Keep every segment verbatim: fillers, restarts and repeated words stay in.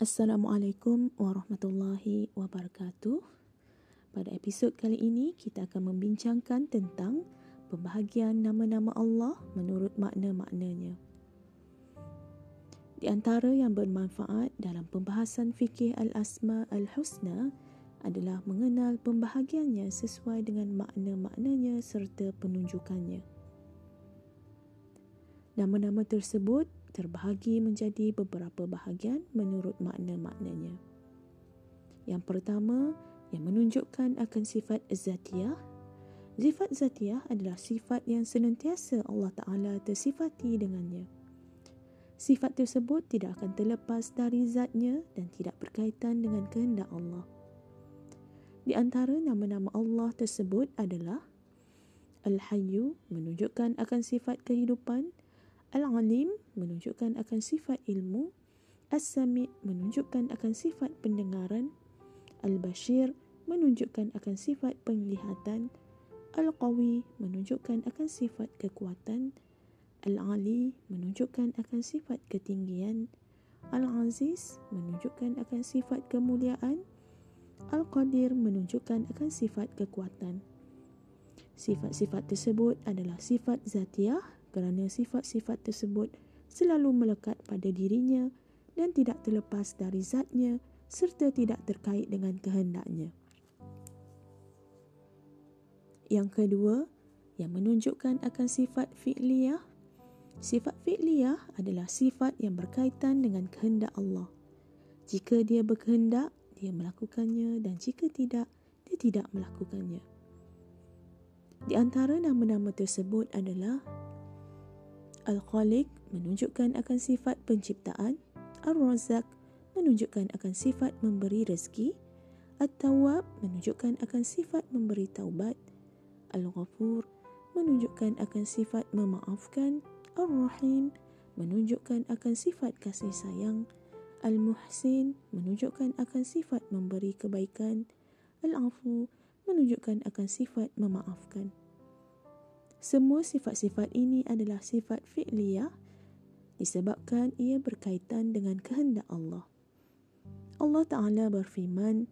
Assalamualaikum warahmatullahi wabarakatuh. Pada episod kali ini, kita akan membincangkan tentang pembahagian nama-nama Allah menurut makna-maknanya. Di antara yang bermanfaat dalam pembahasan fikih Al-Asma Al-Husna adalah mengenal pembahagiannya sesuai dengan makna-maknanya serta penunjukannya. Nama-nama tersebut terbahagi menjadi beberapa bahagian menurut makna-maknanya. Yang pertama, yang menunjukkan akan sifat zatiyah. Sifat zatiyah adalah sifat yang senantiasa Allah Ta'ala tersifati dengannya. Sifat tersebut tidak akan terlepas dari zatnya dan tidak berkaitan dengan kehendak Allah. Di antara nama-nama Allah tersebut adalah Al-Hayyu, menunjukkan akan sifat kehidupan. Al-Alim menunjukkan akan sifat ilmu, As-Sami' menunjukkan akan sifat pendengaran, Al-Bashir menunjukkan akan sifat penglihatan, Al-Qawi menunjukkan akan sifat kekuatan, Al-Ali menunjukkan akan sifat ketinggian, Al-Aziz menunjukkan akan sifat kemuliaan, Al-Qadir menunjukkan akan sifat kekuatan. Sifat-sifat tersebut adalah sifat zatiyah kerana sifat-sifat tersebut selalu melekat pada dirinya dan tidak terlepas dari zatnya serta tidak terkait dengan kehendaknya. Yang kedua, yang menunjukkan akan sifat fi'liyah. Sifat fi'liyah adalah sifat yang berkaitan dengan kehendak Allah. Jika dia berkehendak, dia melakukannya, dan jika tidak, dia tidak melakukannya. Di antara nama-nama tersebut adalah Al-Khaliq menunjukkan akan sifat penciptaan, Ar-Razzaq menunjukkan akan sifat memberi rezeki, At-Tawab menunjukkan akan sifat memberi taubat, Al-Ghafur menunjukkan akan sifat memaafkan, Ar-Rahim menunjukkan akan sifat kasih sayang, Al-Muhsin menunjukkan akan sifat memberi kebaikan, Al-Afu menunjukkan akan sifat memaafkan. Semua sifat-sifat ini adalah sifat fi'liyah disebabkan ia berkaitan dengan kehendak Allah. Allah Ta'ala berfirman,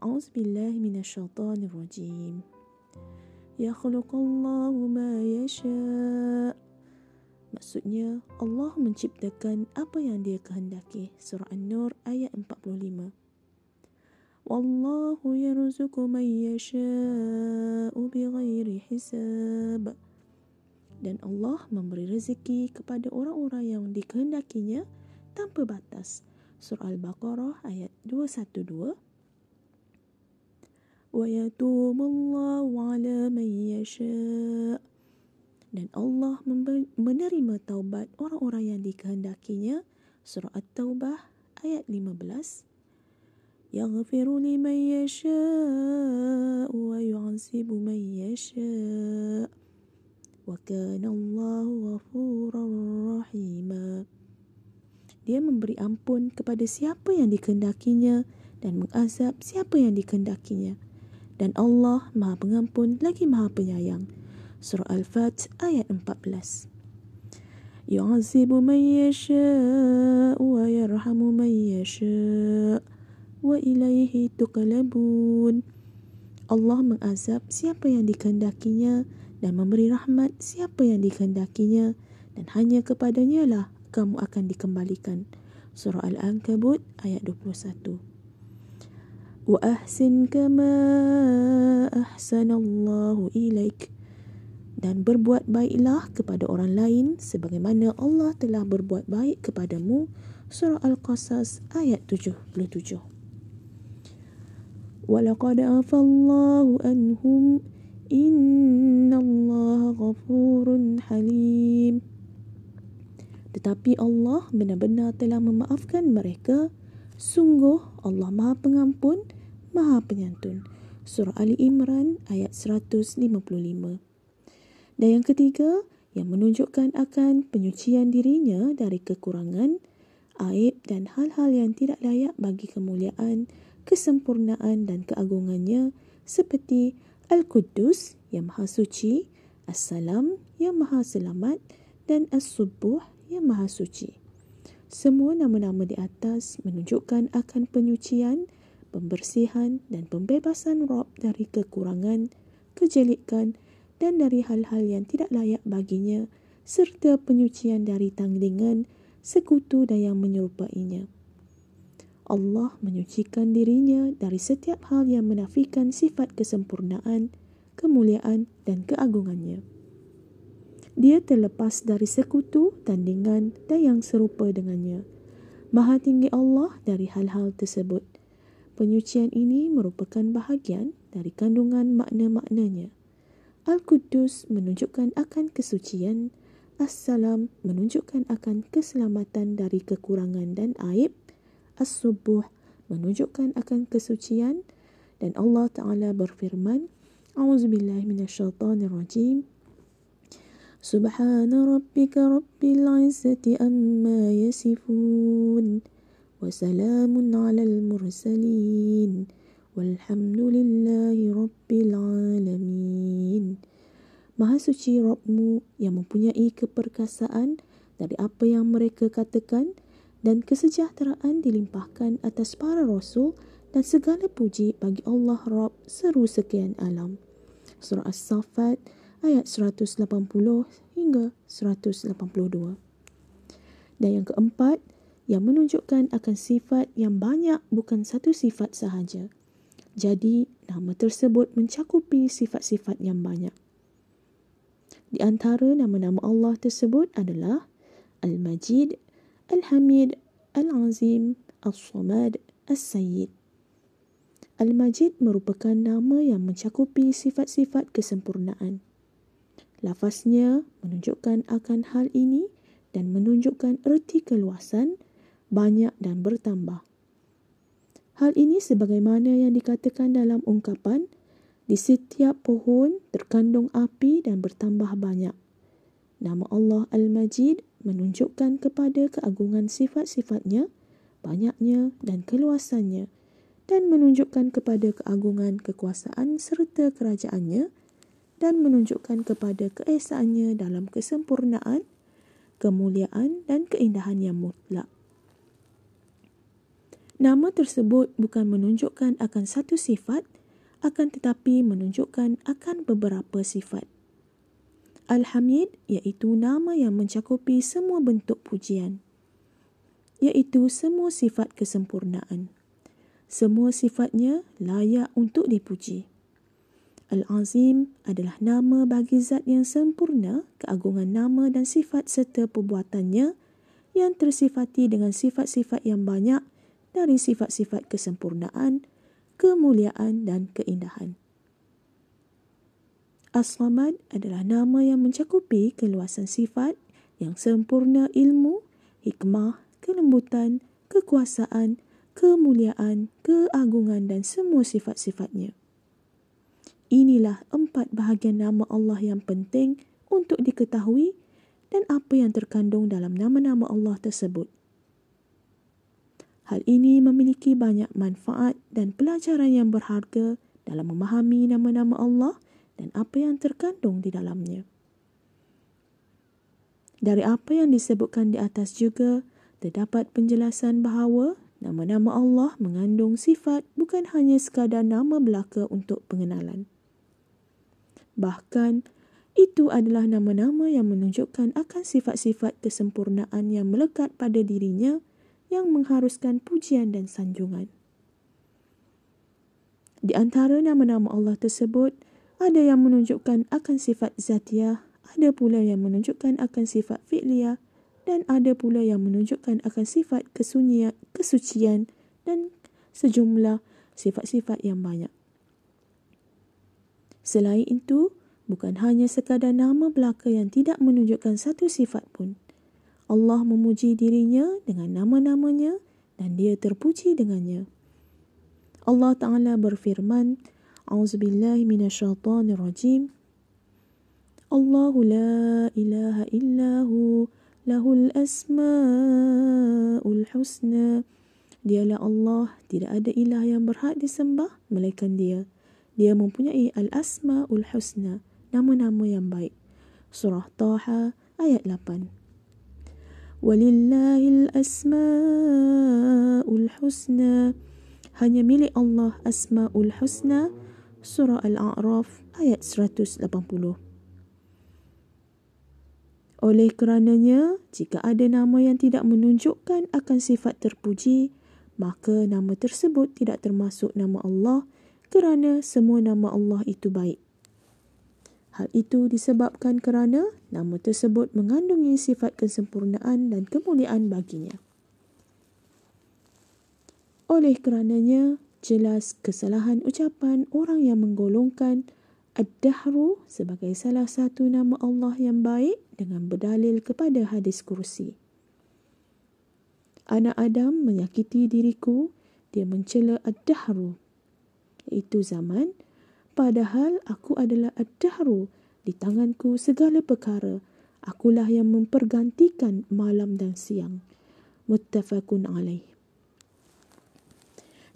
A'udzubillahi minasyaitanir rajim. Yakhluqallahu ma yasha'. Maksudnya, Allah menciptakan apa yang dia kehendaki. Surah An-Nur ayat empat puluh lima. Wallahu yarzuqu man yasha'u bighairi hisab. Dan Allah memberi rezeki kepada orang-orang yang dikehendakinya tanpa batas. Surah Al-Baqarah ayat dua satu dua. Wa yatubullahu 'ala man yasha'. Dan Allah menerima taubat orang-orang yang dikehendakinya. Surah At-Taubah ayat lima belas. Yaghfiru liman yasha'u wa yu'azibu man yasha'u. Wa kana Allahu ghafuran rahima. Dia memberi ampun kepada siapa yang dikehendakinya dan mengazab siapa yang dikehendakinya. Dan Allah Maha Pengampun lagi Maha Penyayang. Surah Al-Fath ayat empat belas. Yu'azibu man yasha'u wa yarhamu man yasha'u wa ilaihi tuqlabun. Allah mengazab siapa yang dikehendakinya dan memberi rahmat siapa yang dikehendakinya, dan hanya kepadanya lah kamu akan dikembalikan. Surah Al-Ankabut ayat dua puluh satu. Wa ahsin kama ahsanallahu ilaik. Dan berbuat baiklah kepada orang lain sebagaimana Allah telah berbuat baik kepadamu. Surah Al-Qasas ayat tujuh puluh tujuh. وَلَقَدْ عَفَا اللَّهُ أَنْهُمْ إِنَّ اللَّهَ غَفُورٌ حَلِيمٌ. Tetapi Allah benar-benar telah memaafkan mereka. Sungguh Allah Maha Pengampun, Maha Penyantun. Surah Ali Imran ayat seratus lima puluh lima. Dan yang ketiga, yang menunjukkan akan penyucian dirinya dari kekurangan, aib dan hal-hal yang tidak layak bagi kemuliaan, kesempurnaan dan keagungannya, seperti Al-Quddus yang Maha Suci, As-Salam yang Maha Selamat, dan As-Subuh yang Maha Suci. Semua nama-nama di atas menunjukkan akan penyucian, pembersihan dan pembebasan Rob dari kekurangan, kejelekan dan dari hal-hal yang tidak layak baginya, serta penyucian dari tandingan, sekutu dan yang menyerupainya. Allah menyucikan dirinya dari setiap hal yang menafikan sifat kesempurnaan, kemuliaan dan keagungannya. Dia terlepas dari sekutu, tandingan dan yang serupa dengannya. Maha tinggi Allah dari hal-hal tersebut. Penyucian ini merupakan bahagian dari kandungan makna-maknanya. Al-Quddus menunjukkan akan kesucian, As-Salam menunjukkan akan keselamatan dari kekurangan dan aib, As-Subuh menunjukkan akan kesucian, dan Allah Ta'ala berfirman, A'udzubillahi minasyaitanirrajim. Subhana rabbika rabbil izzati amma yasifun wa salamun 'alal mursalin walhamdulillahi rabbil alamin. Maha suci Rabbmu yang mempunyai keperkasaan dari apa yang mereka katakan, dan kesejahteraan dilimpahkan atas para rasul dan segala puji bagi Allah Rabb seru sekian alam. Surah As-Saffat ayat seratus lapan puluh hingga seratus lapan puluh dua. Dan yang keempat, yang menunjukkan akan sifat yang banyak bukan satu sifat sahaja. Jadi, nama tersebut mencakupi sifat-sifat yang banyak. Di antara nama-nama Allah tersebut adalah Al-Majid, Al-Hamid, Al-Azim, As-Samad, As-Sayyid. Al-Majid merupakan nama yang mencakupi sifat-sifat kesempurnaan. Lafaznya menunjukkan akan hal ini dan menunjukkan erti keluasan, banyak dan bertambah. Hal ini sebagaimana yang dikatakan dalam ungkapan, di setiap pohon terkandung api dan bertambah banyak. Nama Allah Al-Majid menunjukkan kepada keagungan sifat-sifatnya, banyaknya dan keluasannya, dan menunjukkan kepada keagungan kekuasaan serta kerajaannya, dan menunjukkan kepada keesaannya dalam kesempurnaan, kemuliaan dan keindahan yang mutlak. Nama tersebut bukan menunjukkan akan satu sifat, akan tetapi menunjukkan akan beberapa sifat. Al-Hamid iaitu nama yang mencakupi semua bentuk pujian, iaitu semua sifat kesempurnaan. Semua sifatnya layak untuk dipuji. Al-Azim adalah nama bagi zat yang sempurna, keagungan nama dan sifat serta perbuatannya yang tersifati dengan sifat-sifat yang banyak dari sifat-sifat kesempurnaan, kemuliaan dan keindahan. As-Samad adalah nama yang mencakupi keluasan sifat yang sempurna ilmu, hikmah, kelembutan, kekuasaan, kemuliaan, keagungan dan semua sifat-sifatnya. Inilah empat bahagian nama Allah yang penting untuk diketahui dan apa yang terkandung dalam nama-nama Allah tersebut. Hal ini memiliki banyak manfaat dan pelajaran yang berharga dalam memahami nama-nama Allah dan apa yang terkandung di dalamnya. Dari apa yang disebutkan di atas juga, terdapat penjelasan bahawa nama-nama Allah mengandung sifat bukan hanya sekadar nama belaka untuk pengenalan. Bahkan, itu adalah nama-nama yang menunjukkan akan sifat-sifat kesempurnaan yang melekat pada dirinya yang mengharuskan pujian dan sanjungan. Di antara nama-nama Allah tersebut, ada yang menunjukkan akan sifat zatiah, ada pula yang menunjukkan akan sifat fi'liah, dan ada pula yang menunjukkan akan sifat kesunyian, kesucian dan sejumlah sifat-sifat yang banyak. Selain itu, bukan hanya sekadar nama belaka yang tidak menunjukkan satu sifat pun. Allah memuji dirinya dengan nama-namanya dan dia terpuji dengannya. Allah Ta'ala berfirman, A'udzubillahi minasyaitanirrajim. Allahu la ilaha illahu lahul asma'ul husna. Dialah Allah, tidak ada ilah yang berhak disembah melainkan dia. Dia mempunyai al-asma'ul husna, nama-nama yang baik. Surah Taha ayat lapan. Walillahil asma'ul husna. Hanya milik Allah asma'ul husna. Surah Al-A'raf ayat seratus lapan puluh. Oleh kerananya, jika ada nama yang tidak menunjukkan akan sifat terpuji, maka nama tersebut tidak termasuk nama Allah kerana semua nama Allah itu baik. Hal itu disebabkan kerana nama tersebut mengandungi sifat kesempurnaan dan kemuliaan baginya. Oleh kerananya, jelas kesalahan ucapan orang yang menggolongkan Ad-Dahru sebagai salah satu nama Allah yang baik dengan berdalil kepada hadis kursi. Anak Adam menyakiti diriku, dia mencela Ad-Dahru, iaitu zaman, padahal aku adalah Ad-Dahru, di tanganku segala perkara, akulah yang mempergantikan malam dan siang. Muttafaqun alaih.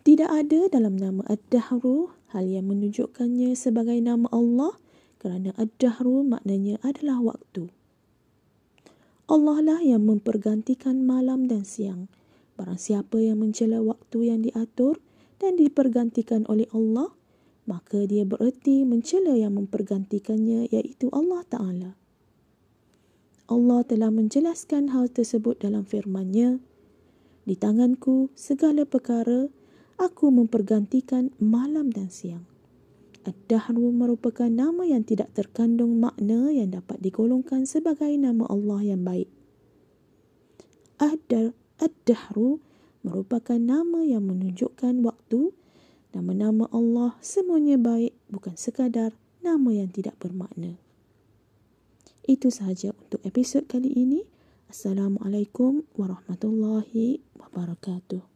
Tidak ada dalam nama Ad-Dahru hal yang menunjukkannya sebagai nama Allah, kerana Ad-Dahru maknanya adalah waktu. Allah lah yang mempergantikan malam dan siang. Barang siapa yang mencela waktu yang diatur dan dipergantikan oleh Allah, maka dia bererti mencela yang mempergantikannya, iaitu Allah Ta'ala. Allah telah menjelaskan hal tersebut dalam firman-Nya, di tanganku segala perkara, aku mempergantikan malam dan siang. Ad-Dahru merupakan nama yang tidak terkandung makna yang dapat digolongkan sebagai nama Allah yang baik. Ad-Dahru merupakan nama yang menunjukkan waktu. Nama-nama Allah semuanya baik, bukan sekadar nama yang tidak bermakna. Itu sahaja untuk episod kali ini. Assalamualaikum warahmatullahi wabarakatuh.